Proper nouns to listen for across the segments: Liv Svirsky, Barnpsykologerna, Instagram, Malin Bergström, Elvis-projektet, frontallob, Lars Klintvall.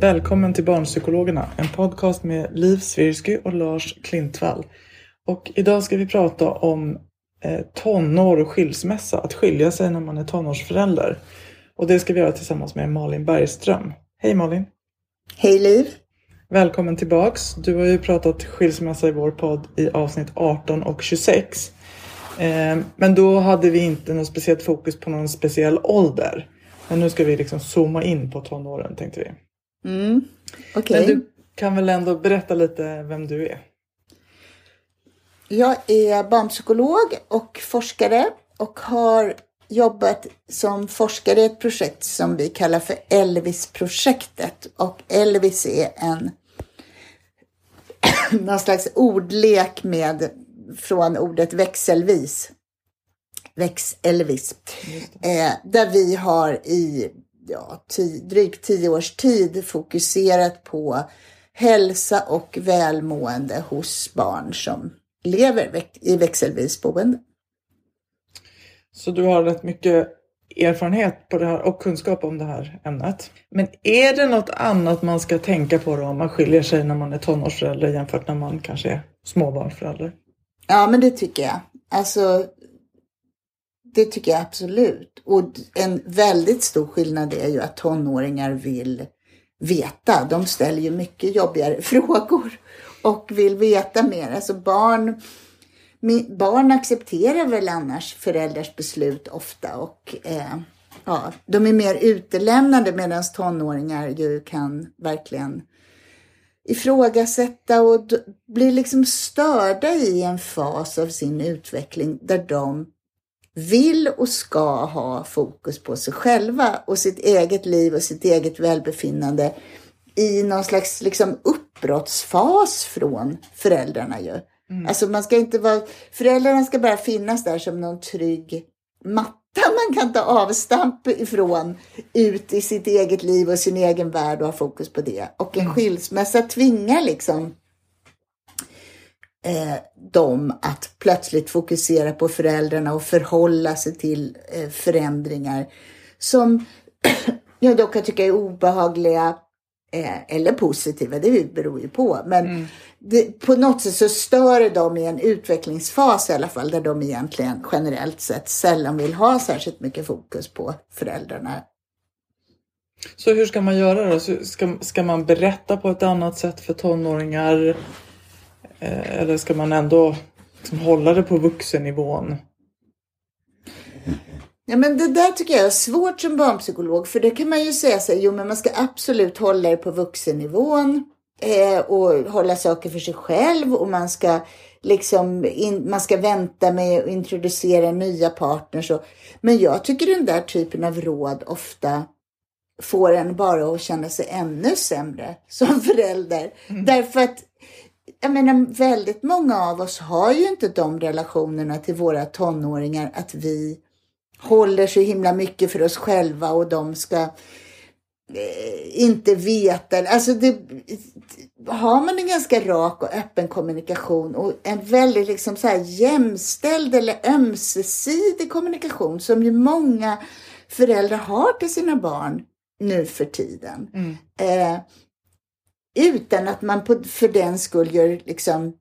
Välkommen till Barnpsykologerna, en podcast med Liv Svirsky och Lars Klintvall. Och idag ska vi prata om tonår och skilsmässa, att skilja sig när man är tonårsförälder. Och det ska vi göra tillsammans med Malin Bergström. Hej Malin! Hej Liv! Välkommen tillbaks, du har ju pratat skilsmässa i vår podd i avsnitt 18 och 26. Men då hade vi inte något speciellt fokus på någon speciell ålder. Men nu ska vi liksom zooma in på tonåren, tänkte vi. Okay. Men du kan väl ändå berätta lite vem du är? Jag är barnpsykolog och forskare och har jobbat som forskare i ett projekt som vi kallar för Elvis-projektet. Och Elvis är någon slags ordlek med från ordet växelvis. Växelvis. Där vi har i drygt 10 års tid fokuserat på hälsa och välmående hos barn som lever i växelvis boende. Så du har rätt mycket erfarenhet på det här och kunskap om det här ämnet. Men är det något annat man ska tänka på då om man skiljer sig när man är tonårsförälder jämfört när man kanske är småbarnförälder? Ja, men det tycker jag. Alltså, det tycker jag absolut. Och en väldigt stor skillnad är ju att tonåringar vill veta. De ställer ju mycket jobbigare frågor och vill veta mer. Alltså barn accepterar väl annars föräldrars beslut ofta. Och de är mer utelämnade, medan tonåringar ju kan verkligen ifrågasätta och blir liksom störda i en fas av sin utveckling där de vill och ska ha fokus på sig själva och sitt eget liv och sitt eget välbefinnande i någon slags liksom uppbrottsfas från föräldrarna ju. Mm. Alltså föräldrarna ska bara finnas där som någon trygg matta man kan ta avstamp ifrån ut i sitt eget liv och sin egen värld och ha fokus på det. Och en skilsmässa tvingar liksom dem att plötsligt fokusera på föräldrarna och förhålla sig till förändringar som jag dock kan tycka är obehagliga eller positiva, det beror ju på. Men på något sätt så stör de i en utvecklingsfas i alla fall, där de egentligen generellt sett sällan vill ha särskilt mycket fokus på föräldrarna. Så hur ska man göra då? Ska man berätta på ett annat sätt för tonåringar? Eller ska man ändå liksom hålla det på vuxennivån? Ja, men det där tycker jag är svårt som barnpsykolog. För det kan man ju säga så här, jo men man ska absolut hålla det på vuxennivån. Och hålla saker för sig själv. Och man ska liksom man ska vänta med att introducera nya partners. Men jag tycker den där typen av råd ofta får en bara att känna sig ännu sämre som förälder. Därför att jag menar, väldigt många av oss har ju inte de relationerna till våra tonåringar att vi håller så himla mycket för oss själva och de ska inte veta. Alltså har man en ganska rak och öppen kommunikation och en väldigt liksom så här jämställd eller ömsesidig kommunikation som ju många föräldrar har till sina barn nu för tiden. Mm. Utan att man för den skull gör liksom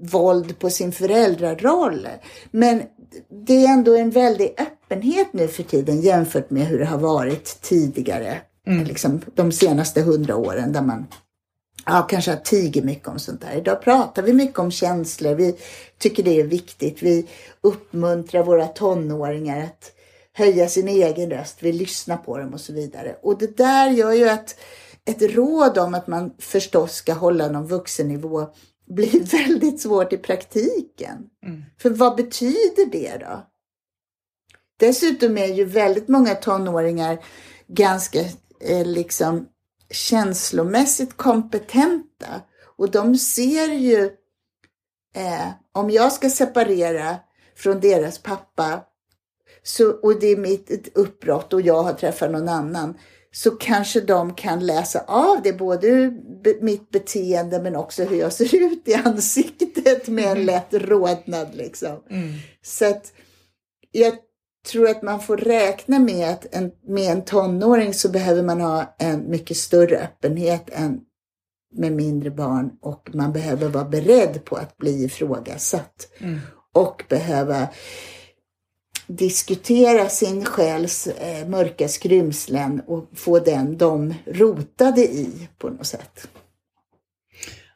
våld på sin föräldraroll. Men det är ändå en väldig öppenhet nu för tiden jämfört med hur det har varit tidigare. Mm. Liksom de senaste 100 åren där man kanske har tiger mycket om sånt där. Idag pratar vi mycket om känslor. Vi tycker det är viktigt. Vi uppmuntrar våra tonåringar att höja sin egen röst. Vi lyssnar på dem och så vidare. Och det där gör ju att ett råd om att man förstås ska hålla någon vuxennivå blir väldigt svårt i praktiken. Mm. För vad betyder det då? Dessutom är ju väldigt många tonåringar ganska liksom känslomässigt kompetenta. Och de ser ju, om jag ska separera från deras pappa så, och det är mitt uppbrott och jag har träffat någon annan, så kanske de kan läsa av det, både mitt beteende men också hur jag ser ut i ansiktet med en lätt rodnad liksom. Mm. Så att jag tror att man får räkna med att med en tonåring så behöver man ha en mycket större öppenhet än med mindre barn, och man behöver vara beredd på att bli ifrågasatt och behöva diskutera sin själs mörka skrymslen och få dem rotade i på något sätt.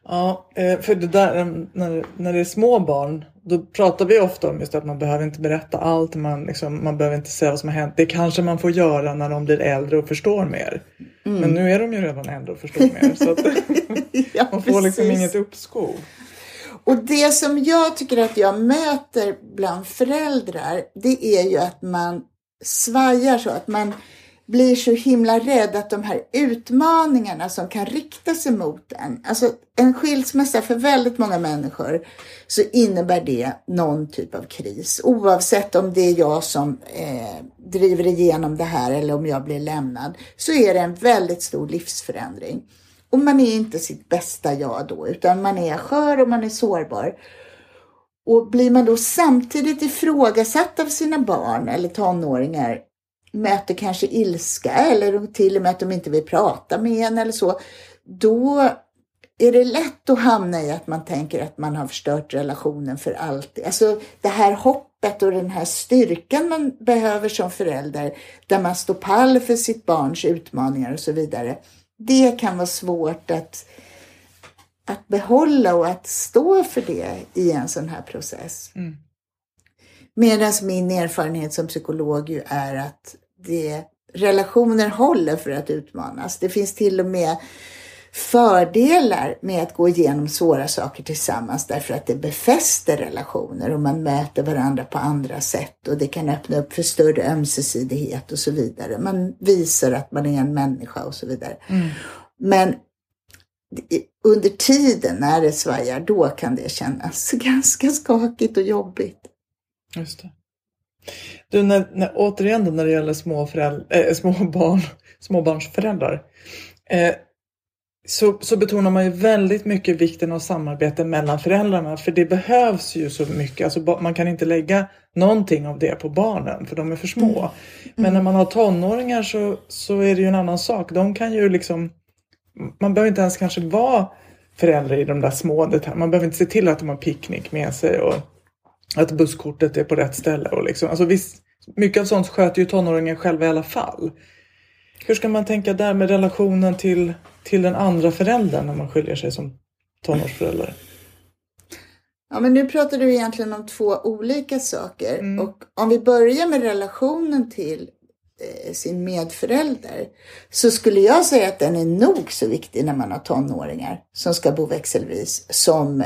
Ja, för det där när det är små barn, då pratar vi ofta om just att man behöver inte berätta allt, man behöver inte säga vad som har hänt. Det kanske man får göra när de blir äldre och förstår mer. Mm. Men nu är de ju redan äldre och förstår mer, så att ja, man får liksom inget uppskov. Och det som jag tycker att jag möter bland föräldrar, det är ju att man svajar så, att man blir så himla rädd att de här utmaningarna som kan riktas emot en, alltså en skilsmässa för väldigt många människor, så innebär det någon typ av kris. Oavsett om det är jag som driver igenom det här eller om jag blir lämnad, så är det en väldigt stor livsförändring. Och man är inte sitt bästa jag då, utan man är skör och man är sårbar. Och blir man då samtidigt ifrågasatt av sina barn eller tonåringar, möter kanske ilska eller till och med att de inte vill prata med en eller så, då är det lätt att hamna i att man tänker att man har förstört relationen för alltid. Alltså det här hoppet och den här styrkan man behöver som förälder, där man står pall för sitt barns utmaningar och så vidare, det kan vara svårt att behålla och att stå för det i en sån här process. Mm. Medan min erfarenhet som psykolog ju är att relationer håller för att utmanas. Det finns till och med fördelar med att gå igenom svåra saker tillsammans, därför att det befäster relationer och man möter varandra på andra sätt, och det kan öppna upp för större ömsesidighet och så vidare. Man visar att man är en människa och så vidare. Mm. Men under tiden när det svajar, då kan det kännas ganska skakigt och jobbigt. Just det. Du, återigen när det gäller småbarnsföräldrar så betonar man ju väldigt mycket vikten av samarbete mellan föräldrarna. För det behövs ju så mycket. Alltså, man kan inte lägga någonting av det på barnen, för de är för små. Mm. Men när man har tonåringar så är det ju en annan sak. De kan ju liksom... Man behöver inte ens kanske vara föräldrar i de där små detaljerna. Man behöver inte se till att de har picknick med sig och att busskortet är på rätt ställe. Och liksom. Alltså, visst, mycket av sånt sköter ju tonåringen själv i alla fall. Hur ska man tänka där med relationen till den andra föräldern när man skiljer sig som tonårsförälder? Ja, men nu pratar du egentligen om två olika saker. Mm. Och om vi börjar med relationen till sin medförälder, så skulle jag säga att den är nog så viktig när man har tonåringar som ska bo växelvis som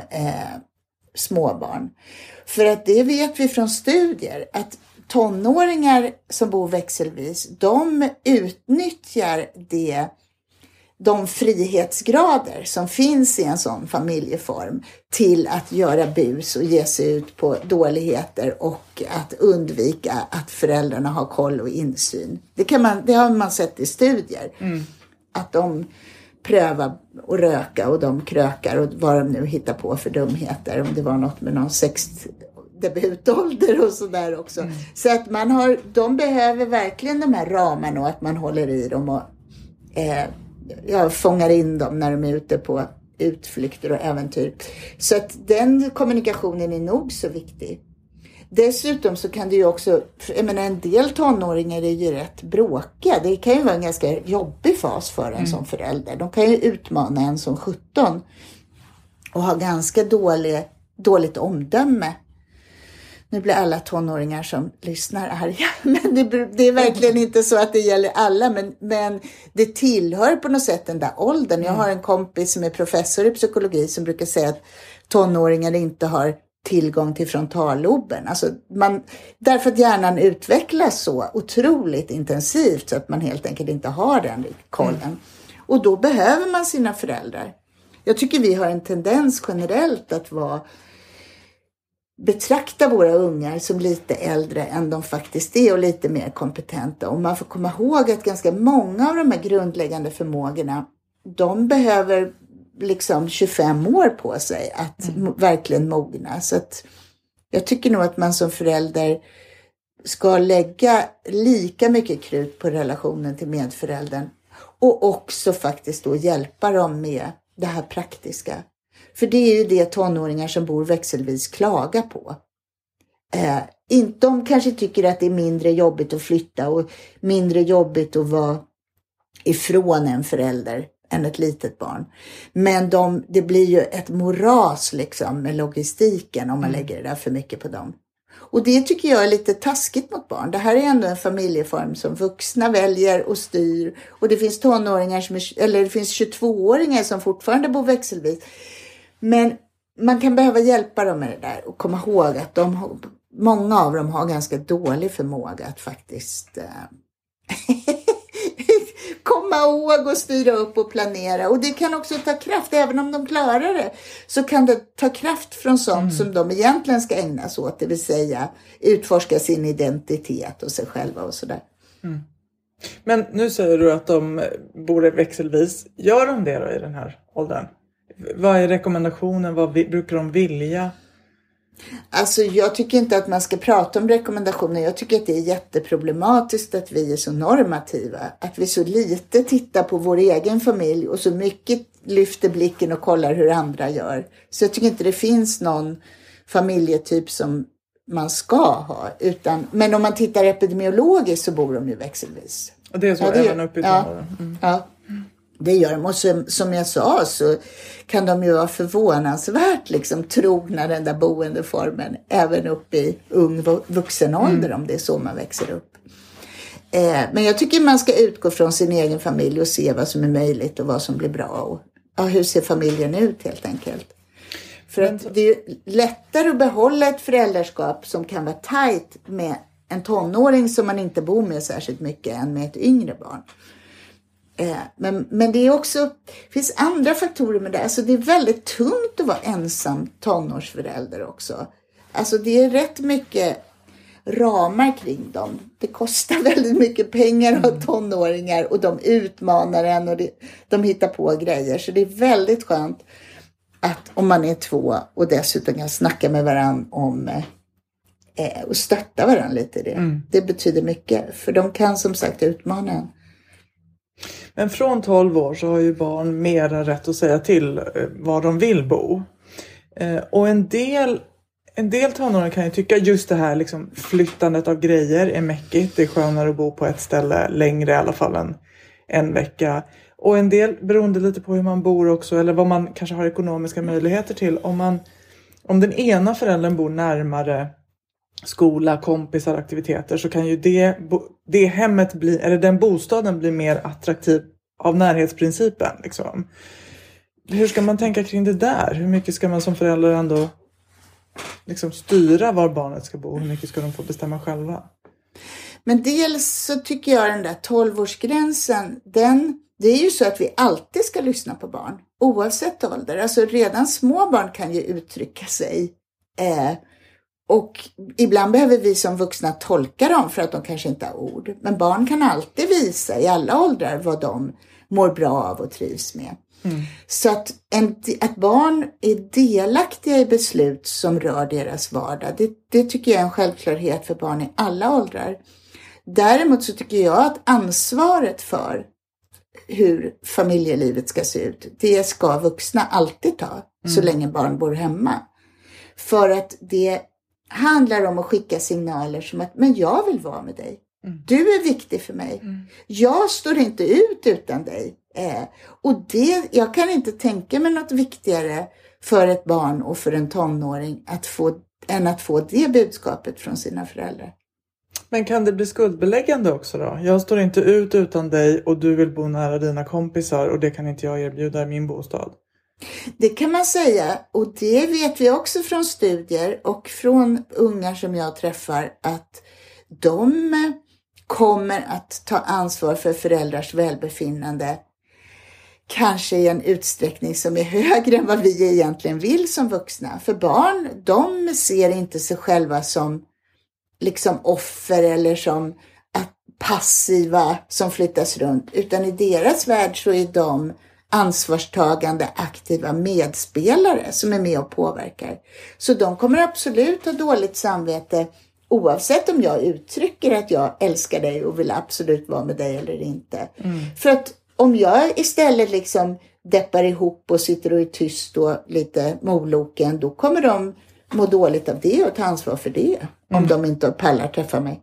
småbarn. För att det vet vi från studier att tonåringar som bor växelvis, de utnyttjar de frihetsgrader som finns i en sån familjeform till att göra bus och ge sig ut på dåligheter och att undvika att föräldrarna har koll och insyn. Det har man sett i studier. Mm. Att de prövar att röka och de krökar och vad de nu hittar på för dumheter. Om det var något med någon sex... debutålder och sådär också. Mm. Så att man har, de behöver verkligen de här ramarna och att man håller i dem och fångar in dem när de är ute på utflykter och äventyr. Så att den kommunikationen är nog så viktig. Dessutom så kan det ju också, jag menar, en del tonåringar är ju rätt bråkiga. Det kan ju vara en ganska jobbig fas för en som förälder. De kan ju utmana en som 17 och ha ganska dåligt omdöme. Nu blir alla tonåringar som lyssnar arga, men det är verkligen inte så att det gäller alla, men det tillhör på något sätt den där åldern. Jag har en kompis som är professor i psykologi som brukar säga att tonåringar inte har tillgång till frontalloben. Alltså därför att hjärnan utvecklas så otroligt intensivt så att man helt enkelt inte har den kollen. Mm. Och då behöver man sina föräldrar. Jag tycker vi har en tendens generellt att betrakta våra ungar som lite äldre än de faktiskt är och lite mer kompetenta. Och man får komma ihåg att ganska många av de här grundläggande förmågorna, de behöver liksom 25 år på sig att verkligen mogna. Så att jag tycker nog att man som förälder ska lägga lika mycket krut på relationen till medföräldern och också faktiskt då hjälpa dem med det här praktiska. För det är ju det tonåringar som bor växelvis klagar på. De kanske tycker att det är mindre jobbigt att flytta och mindre jobbigt att vara ifrån en förälder än ett litet barn. Men det blir ju ett moras liksom med logistiken om man lägger det där för mycket på dem. Och det tycker jag är lite taskigt mot barn. Det här är ändå en familjeform som vuxna väljer och styr. Och det finns tonåringar det finns 22-åringar som fortfarande bor växelvis. Men man kan behöva hjälpa dem med det där och komma ihåg att många av dem har ganska dålig förmåga att faktiskt komma ihåg och styra upp och planera. Och det kan också ta kraft, även om de klarar det, så kan det ta kraft från sånt som de egentligen ska ägna sig åt, det vill säga utforska sin identitet och sig själva och sådär. Mm. Men nu säger du att de bor växelvis. Gör de det då i den här åldern? Vad är rekommendationen? Vad brukar de vilja? Alltså jag tycker inte att man ska prata om rekommendationer. Jag tycker att det är jätteproblematiskt att vi är så normativa. Att vi så lite tittar på vår egen familj och så mycket lyfter blicken och kollar hur andra gör. Så jag tycker inte det finns någon familjetyp som man ska ha. Men om man tittar epidemiologiskt så bor de ju växelvis. Och det är så även uppe i tonåren. Ja. Det gör de. Och som jag sa så kan de ju vara förvånansvärt liksom trogna den där boendeformen även upp i ung vuxenålder om det är så man växer upp. Men jag tycker man ska utgå från sin egen familj och se vad som är möjligt och vad som blir bra. Och, hur ser familjen ut helt enkelt? För att det är lättare att behålla ett föräldraskap som kan vara tajt med en tonåring som man inte bor med särskilt mycket än med ett yngre barn. Men det är också, finns andra faktorer med det. Alltså det är väldigt tungt att vara ensam tonårsförälder också. Alltså det är rätt mycket ramar kring dem. Det kostar väldigt mycket pengar att ha tonåringar och de utmanar en och de hittar på grejer. Så det är väldigt skönt att om man är två och dessutom kan snacka med varandra om och stötta varandra lite i det. Mm. Det betyder mycket för de kan som sagt utmana en. Men från 12 år så har ju barn mera rätt att säga till var de vill bo. Och en del tonåringar kan ju tycka just det här liksom, flyttandet av grejer är mäckigt. Det är skönare att bo på ett ställe längre i alla fall än en vecka. Och en del, beroende lite på hur man bor också eller vad man kanske har ekonomiska möjligheter till. Om den ena föräldern bor närmare skola, kompisar, aktiviteter så kan ju det hemmet bli, eller den bostaden blir mer attraktiv av närhetsprincipen liksom. Hur ska man tänka kring det där? Hur mycket ska man som förälder ändå liksom styra var barnet ska bo? Hur mycket ska de få bestämma själva? Men dels så tycker jag den där 12-årsgränsen, det är ju så att vi alltid ska lyssna på barn oavsett ålder. Alltså redan små barn kan ju uttrycka sig Och ibland behöver vi som vuxna tolka dem för att de kanske inte har ord. Men barn kan alltid visa i alla åldrar vad de mår bra av och trivs med. Mm. Så att barn är delaktiga i beslut som rör deras vardag, det tycker jag är en självklarhet för barn i alla åldrar. Däremot så tycker jag att ansvaret för hur familjelivet ska se ut, det ska vuxna alltid ta så länge barn bor hemma. För att det handlar om att skicka signaler som att men jag vill vara med dig. Du är viktig för mig. Jag står inte ut utan dig. Och jag kan inte tänka mig något viktigare för ett barn och för en tonåring än att få det budskapet från sina föräldrar. Men kan det bli skuldbeläggande också då? Jag står inte ut utan dig och du vill bo nära dina kompisar och det kan inte jag erbjuda i min bostad. Det kan man säga, och det vet vi också från studier och från ungar som jag träffar, att de kommer att ta ansvar för föräldrars välbefinnande kanske i en utsträckning som är högre än vad vi egentligen vill som vuxna. För barn, de ser inte sig själva som liksom offer eller som passiva som flyttas runt, utan i deras värld så är de ansvarstagande, aktiva medspelare som är med och påverkar. Så de kommer absolut ha dåligt samvete oavsett om jag uttrycker att jag älskar dig och vill absolut vara med dig eller inte. För att om jag istället liksom deppar ihop och sitter och är tyst och lite moloken, då kommer de må dåligt av det och ta ansvar för det om de inte pallar träffa mig.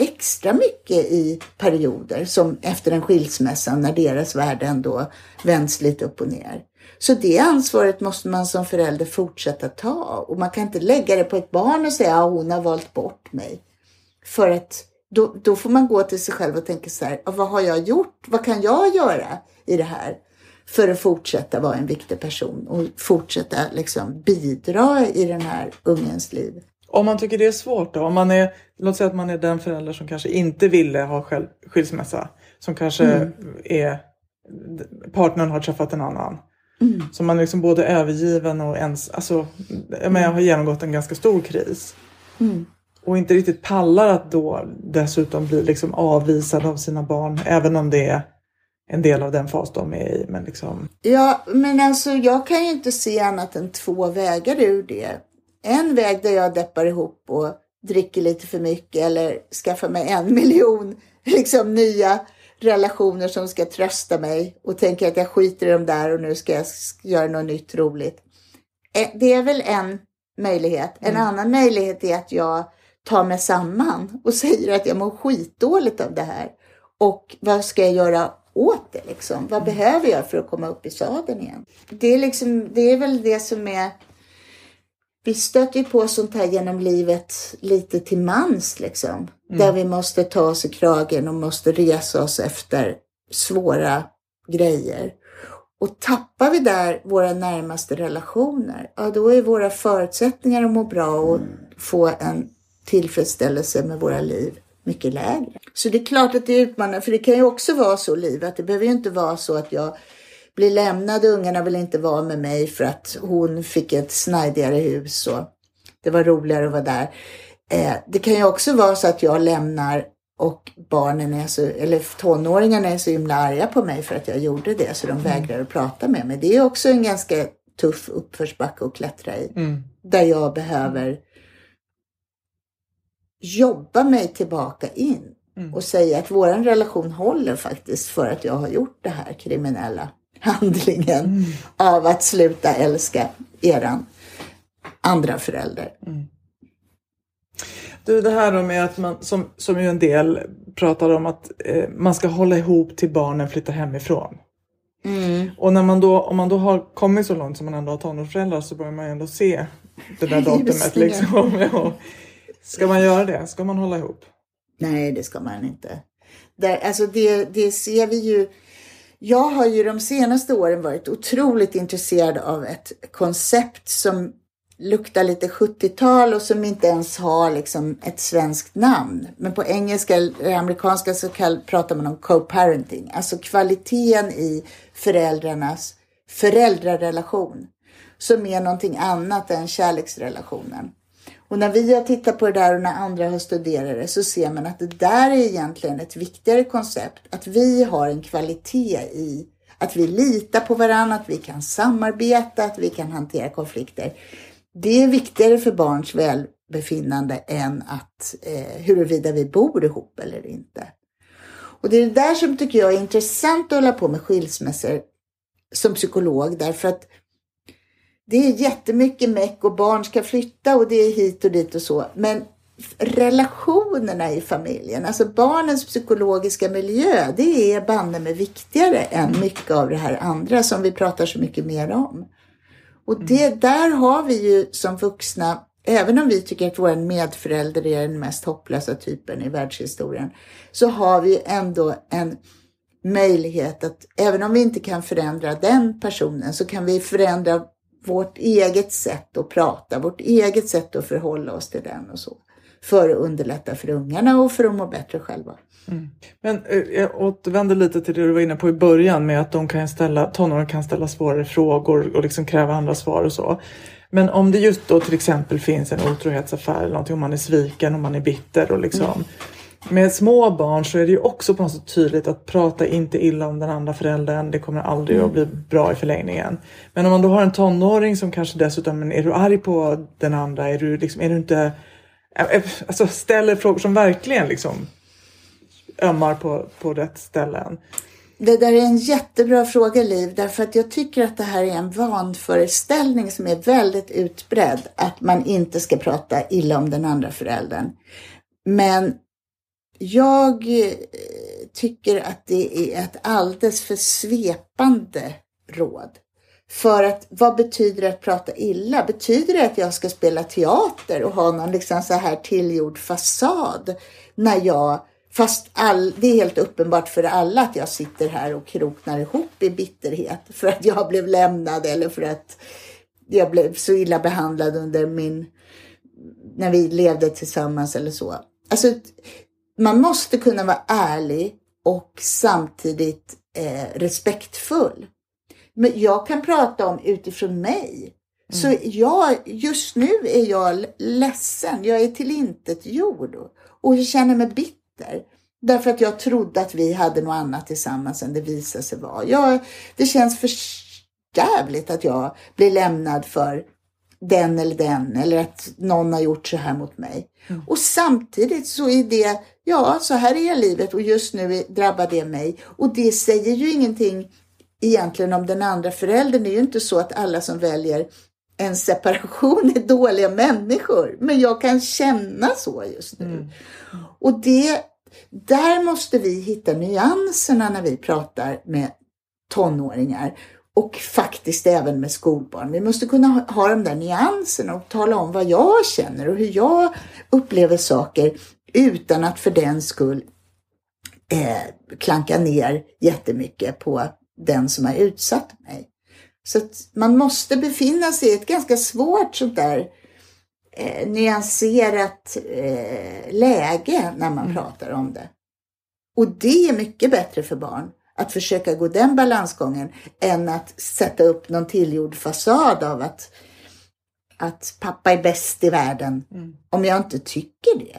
extra mycket i perioder som efter en skilsmässa när deras värden då vänds lite upp och ner. Så det ansvaret måste man som förälder fortsätta ta, och man kan inte lägga det på ett barn och säga att hon har valt bort mig. För att då får man gå till sig själv och tänka så här, vad har jag gjort? Vad kan jag göra i det här för att fortsätta vara en viktig person och fortsätta liksom bidra i den här ungens liv? Om man tycker det är svårt då, om man är, låt säga att man är den förälder som kanske inte ville ha skilsmässa, som kanske är, partnern har träffat en annan. Mm. Så man är liksom både övergiven och ens, alltså, men jag har genomgått en ganska stor kris. Mm. Och inte riktigt pallar att då dessutom bli liksom avvisad av sina barn, även om det är en del av den fas de är i. Men liksom... Ja, men alltså jag kan ju inte se annat än två vägar ur det. En väg där jag deppar ihop och dricker lite för mycket eller skaffar mig 1 miljon liksom nya relationer som ska trösta mig och tänker att jag skiter i dem där och nu ska jag göra något nytt roligt. Det är väl en möjlighet. En annan möjlighet är att jag tar mig samman och säger att jag mår skitdåligt av det här. Och vad ska jag göra åt det liksom? Vad behöver jag för att komma upp i sadeln igen? Det är väl det som är... Vi stöter ju på sånt här genom livet lite till mans liksom. Där vi måste ta oss i kragen och måste resa oss efter svåra grejer. Och tappar vi där våra närmaste relationer, ja då är våra förutsättningar att må bra och få en tillfredsställelse med våra liv mycket lägre. Så det är klart att det är utmanande, för det kan ju också vara så livet. Det behöver ju inte vara så att jag... blir lämnad, ungarna vill inte vara med mig för att hon fick ett snajdigare hus och det var roligare att vara där. Det kan ju också vara så att jag lämnar och tonåringarna är så himla arga på mig för att jag gjorde det, så de vägrar att prata med mig. Det är också en ganska tuff uppförsbacke att klättra i, där jag behöver jobba mig tillbaka in. Och säga att våran relation håller faktiskt för att jag har gjort det här kriminella handlingen av att sluta älska eran andra förälder. Du, det här då med att man, som ju en del pratar om att man ska hålla ihop till barnen flyttar hemifrån. Och när man då, om man då har kommit så långt som man ändå har tonårsföräldrar, så börjar man ju ändå se det där datumet liksom. Ska man göra det? Ska man hålla ihop? Nej, det ska man inte. Det ser vi ju. Jag har ju de senaste åren varit otroligt intresserad av ett koncept som luktar lite 70-tal och som inte ens har liksom ett svenskt namn. Men på engelska eller amerikanska så pratar man om co-parenting. Alltså kvaliteten i föräldrarnas föräldrarelation, som är någonting annat än kärleksrelationen. Och när vi har tittat på det där och när andra har studerat det, så ser man att det där är egentligen ett viktigare koncept. Att vi har en kvalitet i att vi litar på varandra, att vi kan samarbeta, att vi kan hantera konflikter. Det är viktigare för barns välbefinnande än att, huruvida vi bor ihop eller inte. Och det är det där som tycker jag är intressant att hålla på med skilsmässor som psykolog, därför att det är jättemycket meck och barn ska flytta och det är hit och dit och så. Men relationerna i familjen, alltså barnens psykologiska miljö, det är banne med viktigare än mycket av det här andra som vi pratar så mycket mer om. Och det där har vi ju som vuxna, även om vi tycker att vår medförälder är den mest hopplösa typen i världshistorien, så har vi ändå en... möjlighet att, även om vi inte kan förändra den personen, så kan vi förändra vårt eget sätt att prata, vårt eget sätt att förhålla oss till den och så. För att underlätta för ungarna och för att må bättre själva. Men jag återvänder lite till det du var inne på i början med att tonåringar kan ställa svårare frågor och liksom kräva andra svar och så. Men om det just då till exempel finns en otrohetsaffär eller någonting, om man är sviken och man är bitter och liksom... Med små barn så är det ju också på något sätt tydligt att prata inte illa om den andra föräldern. Det kommer aldrig att bli bra i förlängningen. Men om man då har en tonåring som kanske dessutom, men är du arg på den andra? Är du inte... Alltså ställer frågor som verkligen liksom ömmar på rätt ställen. Det där är en jättebra fråga, Liv. Därför att jag tycker att det här är en vanföreställning som är väldigt utbredd. Att man inte ska prata illa om den andra föräldern. Men... Jag tycker att det är ett alldeles för svepande råd. För att, vad betyder det att prata illa? Betyder det att jag ska spela teater och ha någon liksom så här tillgjord fasad? När jag, fast det är helt uppenbart för alla att jag sitter här och kroknar ihop i bitterhet. För att jag blev lämnad eller för att jag blev så illa behandlad under när vi levde tillsammans eller så. Alltså, man måste kunna vara ärlig och samtidigt respektfull. Men jag kan prata om utifrån mig. Mm. Så just nu är jag ledsen. Jag är tillintetgjord och jag känner mig bitter. Därför att jag trodde att vi hade något annat tillsammans än det visade sig vara. Det känns för jävligt att jag blir lämnad för den. Eller att någon har gjort så här mot mig. Mm. Och samtidigt så är det, så här är livet. Och just nu drabbar det mig. Och det säger ju ingenting egentligen om den andra föräldern. Det är ju inte så att alla som väljer en separation är dåliga människor. Men jag kan känna så just nu. Mm. Och där måste vi hitta nyanserna när vi pratar med tonåringar. Och faktiskt även med skolbarn. Vi måste kunna ha de där nyanserna och tala om vad jag känner och hur jag upplever saker utan att för den skull klanka ner jättemycket på den som har utsatt mig. Så att man måste befinna sig i ett ganska svårt sånt där nyanserat läge när man pratar om det. Och det är mycket bättre för barn. Att försöka gå den balansgången än att sätta upp någon tillgjord fasad av att pappa är bäst i världen. Mm. Om jag inte tycker det.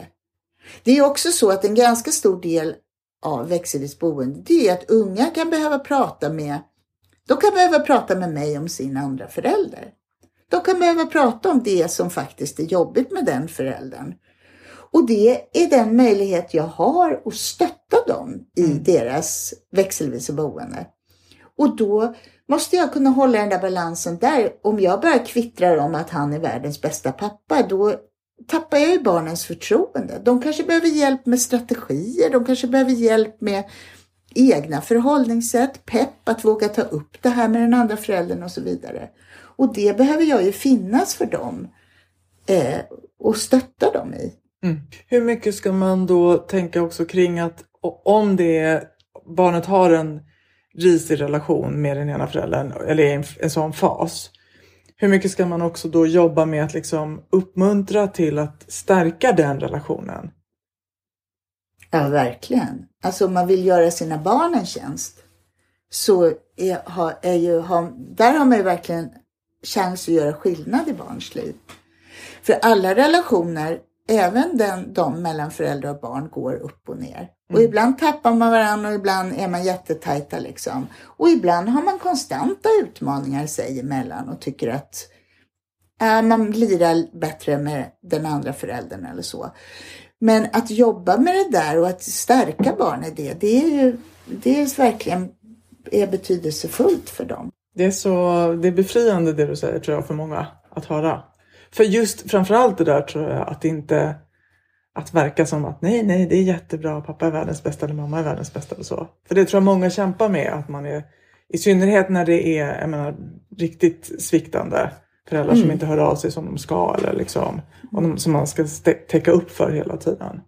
Det är också så att en ganska stor del av växelvis boende, det är att unga kan behöva prata med mig om sin andra förälder. De kan behöva prata om det som faktiskt är jobbigt med den föräldern. Och det är den möjlighet jag har att stötta dem i deras växelvisa boende. Och då måste jag kunna hålla den där balansen där. Om jag börjar kvittra om att han är världens bästa pappa, då tappar jag ju barnens förtroende. De kanske behöver hjälp med strategier, de kanske behöver hjälp med egna förhållningssätt, pepp, att våga ta upp det här med den andra föräldern och så vidare. Och det behöver jag ju finnas för dem och stötta dem i. Mm. Hur mycket ska man då tänka också kring att om barnet har en risig relation med den ena föräldern eller en sån fas, hur mycket ska man också då jobba med att liksom uppmuntra till att stärka den relationen? Ja, verkligen. Alltså om man vill göra sina barn en tjänst så där har man ju verkligen chans att göra skillnad i barns liv. För alla relationer, även de mellan föräldrar och barn, går upp och ner. Och ibland tappar man varandra och ibland är man jättetajta liksom. Och ibland har man konstanta utmaningar sig emellan och tycker att man lirar bättre med den andra föräldern eller så. Men att jobba med det där och att stärka barn i det är ju verkligen är betydelsefullt för dem. Det är befriande det du säger, tror jag, för många att höra. För just framförallt det där tror jag att inte att verka som att nej det är jättebra, pappa är världens bästa eller mamma är världens bästa och så. För det tror jag många kämpar med, att man är, i synnerhet när det är riktigt sviktande föräldrar som inte hör av sig som de ska eller liksom, och som man ska täcka upp för hela tiden.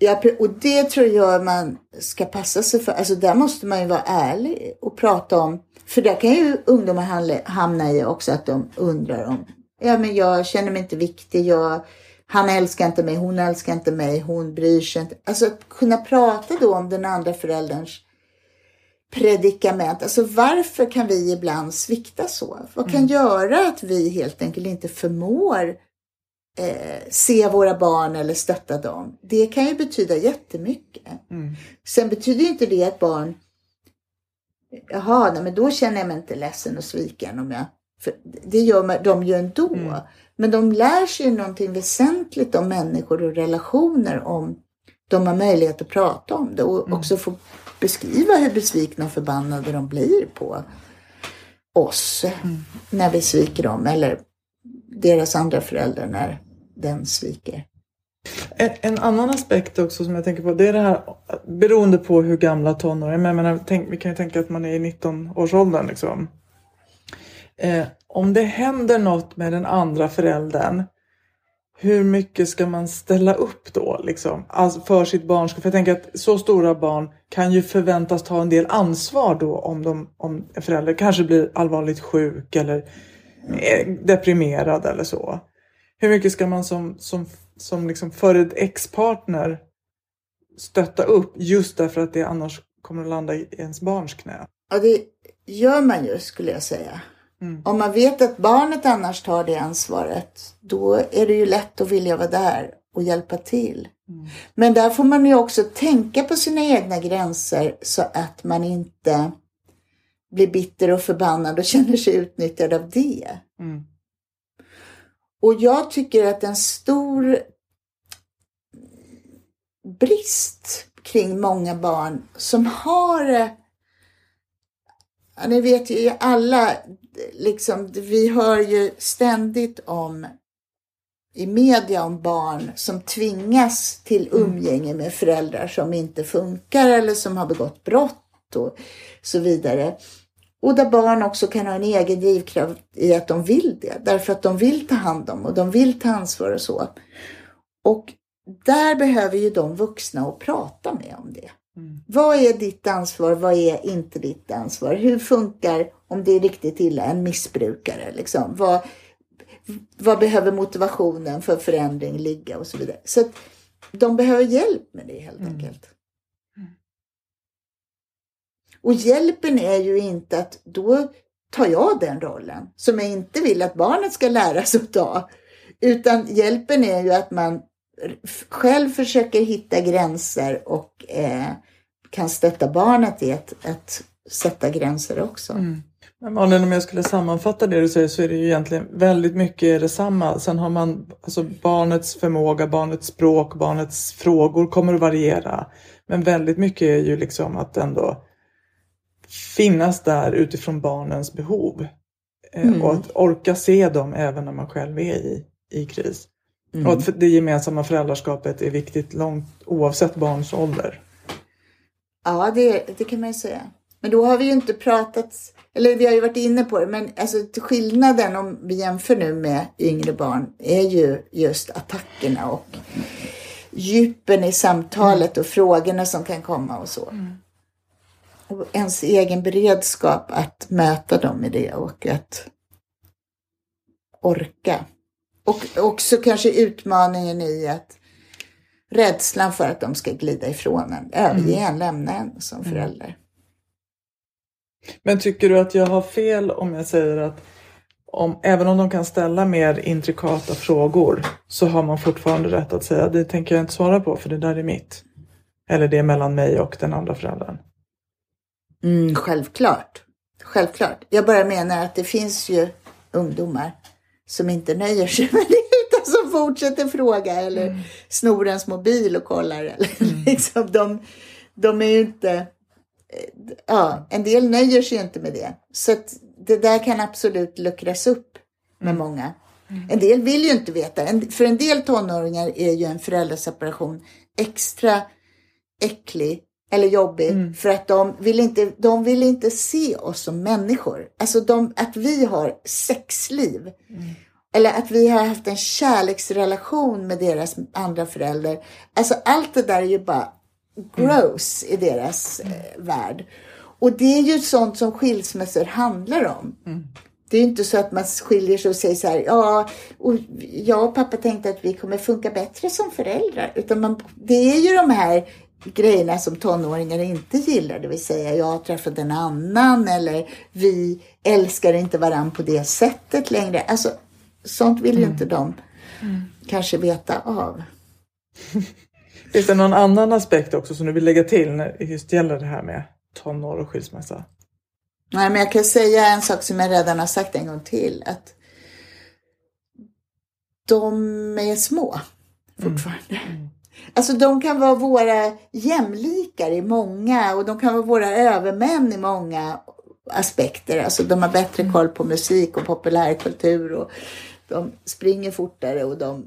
Ja, och det tror jag man ska passa sig för. Alltså där måste man ju vara ärlig och prata om. För där kan ju ungdomar hamna i också att de undrar om. Ja, men jag känner mig inte viktig. Han älskar inte mig, hon älskar inte mig, hon bryr sig inte. Alltså att kunna prata då om den andra förälderns predikament. Alltså varför kan vi ibland svikta så? Vad kan göra att vi helt enkelt inte förmår se våra barn eller stötta dem? Det kan ju betyda jättemycket. Mm. Sen betyder ju inte det att barn... men då känner jag mig inte ledsen och sviken om jag... För det gör de ju ändå. Mm. Men de lär sig ju någonting väsentligt om människor och relationer om de har möjlighet att prata om det. Och också få beskriva hur besvikna och förbannade de blir på oss när vi sviker dem. Eller deras andra föräldrar när den sviker. En annan aspekt också som jag tänker på, det är det här beroende på hur gamla tonåringar, men vi kan ju tänka att man är i 19-årsåldern liksom. Om det händer något med den andra föräldern, hur mycket ska man ställa upp då liksom? Alltså för sitt barn, för jag tänker att så stora barn kan ju förväntas ta en del ansvar då om föräldrar kanske blir allvarligt sjuk eller deprimerad eller så. Hur mycket ska man som liksom för ett ex-partner stötta upp just därför att det annars kommer att landa i ens barns knä? Ja, det gör man ju, skulle jag säga. Mm. Om man vet att barnet annars tar det ansvaret, då är det ju lätt att vilja vara där och hjälpa till. Mm. Men där får man ju också tänka på sina egna gränser så att man inte blir bitter och förbannad och känner sig utnyttjad av det. Mm. Och jag tycker att en stor brist kring många barn som har, ni vet ju alla, liksom, vi hör ju ständigt om i media om barn som tvingas till umgänge med föräldrar som inte funkar eller som har begått brott och så vidare. Och där barn också kan ha en egen drivkraft i att de vill det. Därför att de vill ta hand om och de vill ta ansvar och så. Och där behöver ju de vuxna att prata med om det. Mm. Vad är ditt ansvar? Vad är inte ditt ansvar? Hur funkar, om det är riktigt illa, en missbrukare? Liksom? Vad behöver motivationen för förändring ligga och så vidare? Så att de behöver hjälp med det helt enkelt. Och hjälpen är ju inte att då tar jag den rollen som jag inte vill att barnet ska lära sig att ta. Utan hjälpen är ju att man själv försöker hitta gränser och kan stötta barnet i att sätta gränser också. Mm. Men Malin, om jag skulle sammanfatta det du säger så är det ju egentligen väldigt mycket detsamma. Sen har man alltså barnets förmåga, barnets språk, barnets frågor kommer att variera. Men väldigt mycket är ju liksom att ändå finnas där utifrån barnens behov. Och att orka se dem även när man själv är i kris. Mm. Och att det gemensamma föräldraskapet är viktigt långt oavsett barns ålder. Ja, det kan man ju säga. Men då har vi ju inte pratat, eller vi har ju varit inne på det, men alltså, skillnaden om vi jämför nu med yngre barn är ju just attackerna och djupen i samtalet och frågorna som kan komma och så. Mm. Och ens egen beredskap att möta dem i det och att orka. Och också kanske utmaningen i att rädslan för att de ska glida ifrån en, överge en, lämna en som förälder. Men tycker du att jag har fel om jag säger att även om de kan ställa mer intrikata frågor så har man fortfarande rätt att säga det tänker jag inte svara på för det där är mitt. Eller det är mellan mig och den andra föräldern. Mm, självklart. Jag bara menar att det finns ju ungdomar som inte nöjer sig med det utan som fortsätter fråga eller snor ens mobil och kollar. Eller, liksom, de är ju inte, ja, en del nöjer sig ju inte med det. Så att det där kan absolut luckras upp med många. En del vill ju inte veta. För en del tonåringar är ju en föräldraseparation extra äcklig. Eller jobbig. För att de vill inte se oss som människor. Alltså att vi har sexliv. Eller att vi har haft en kärleksrelation med deras andra föräldrar. Alltså allt det där är ju bara gross i deras värld. Och det är ju sånt som skilsmässor handlar om. Det är ju inte så att man skiljer sig och säger så här. Ja, och jag och pappa tänkte att vi kommer funka bättre som föräldrar. Utan det är ju de här grejerna som tonåringar inte gillar, det vill säga jag har träffat en annan eller vi älskar inte varandra på det sättet längre, alltså sånt vill ju inte de kanske veta av. Finns det någon annan aspekt också som du vill lägga till när just gäller det här med tonår och skilsmässa? Nej, men jag kan säga en sak som jag redan har sagt en gång till, att de är små fortfarande. Alltså de kan vara våra jämlikar i många och de kan vara våra övermän i många aspekter. Alltså de har bättre koll på musik och populärkultur och de springer fortare och de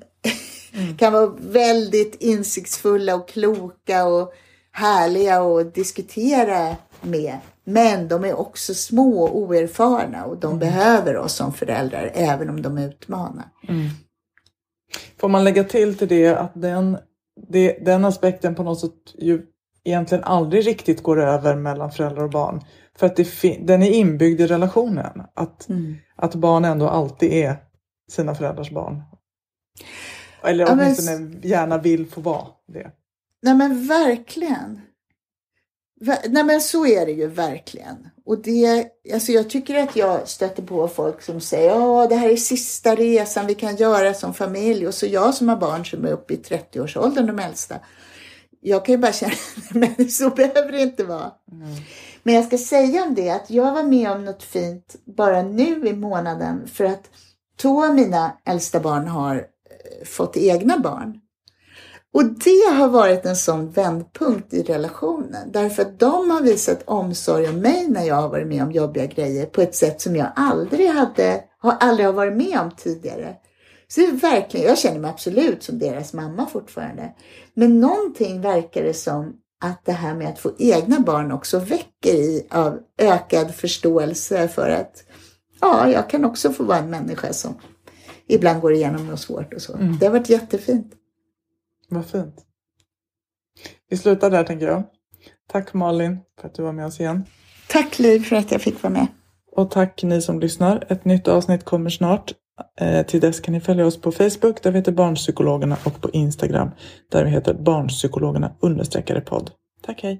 kan vara väldigt insiktsfulla och kloka och härliga att diskutera med. Men de är också små och oerfarna och de behöver oss som föräldrar även om de utmanar. Mm. Får man lägga till det att den aspekten på något sätt ju egentligen aldrig riktigt går över mellan föräldrar och barn. För att den är inbyggd i relationen. Att barn ändå alltid är sina föräldrars barn. Eller åtminstone gärna vill få vara det. Nej men verkligen. Nej men så är det ju verkligen. Och det, alltså jag tycker att jag stöter på folk som säger det här är sista resan vi kan göra som familj. Och så jag som har barn som är uppe i 30-årsåldern, de äldsta. Jag kan ju bara känna, men så behöver det inte vara. Mm. Men jag ska säga om det att jag var med om något fint bara nu i månaden. För att två av mina äldsta barn har fått egna barn. Och det har varit en sån vändpunkt i relationen. Därför att de har visat omsorg om mig när jag har varit med om jobbiga grejer. På ett sätt som jag aldrig har varit med om tidigare. Så verkligen, jag känner mig absolut som deras mamma fortfarande. Men någonting verkar det som att det här med att få egna barn också väcker i av ökad förståelse för att jag kan också få vara en människa som ibland går igenom något svårt och så. Mm. Det har varit jättefint. Vad fint. Vi slutar där tänker jag. Tack Malin för att du var med oss igen. Tack Liv för att jag fick vara med. Och tack ni som lyssnar. Ett nytt avsnitt kommer snart. Till dess kan ni följa oss på Facebook där vi heter Barnpsykologerna och på Instagram där vi heter Barnpsykologerna_podd. Tack, hej!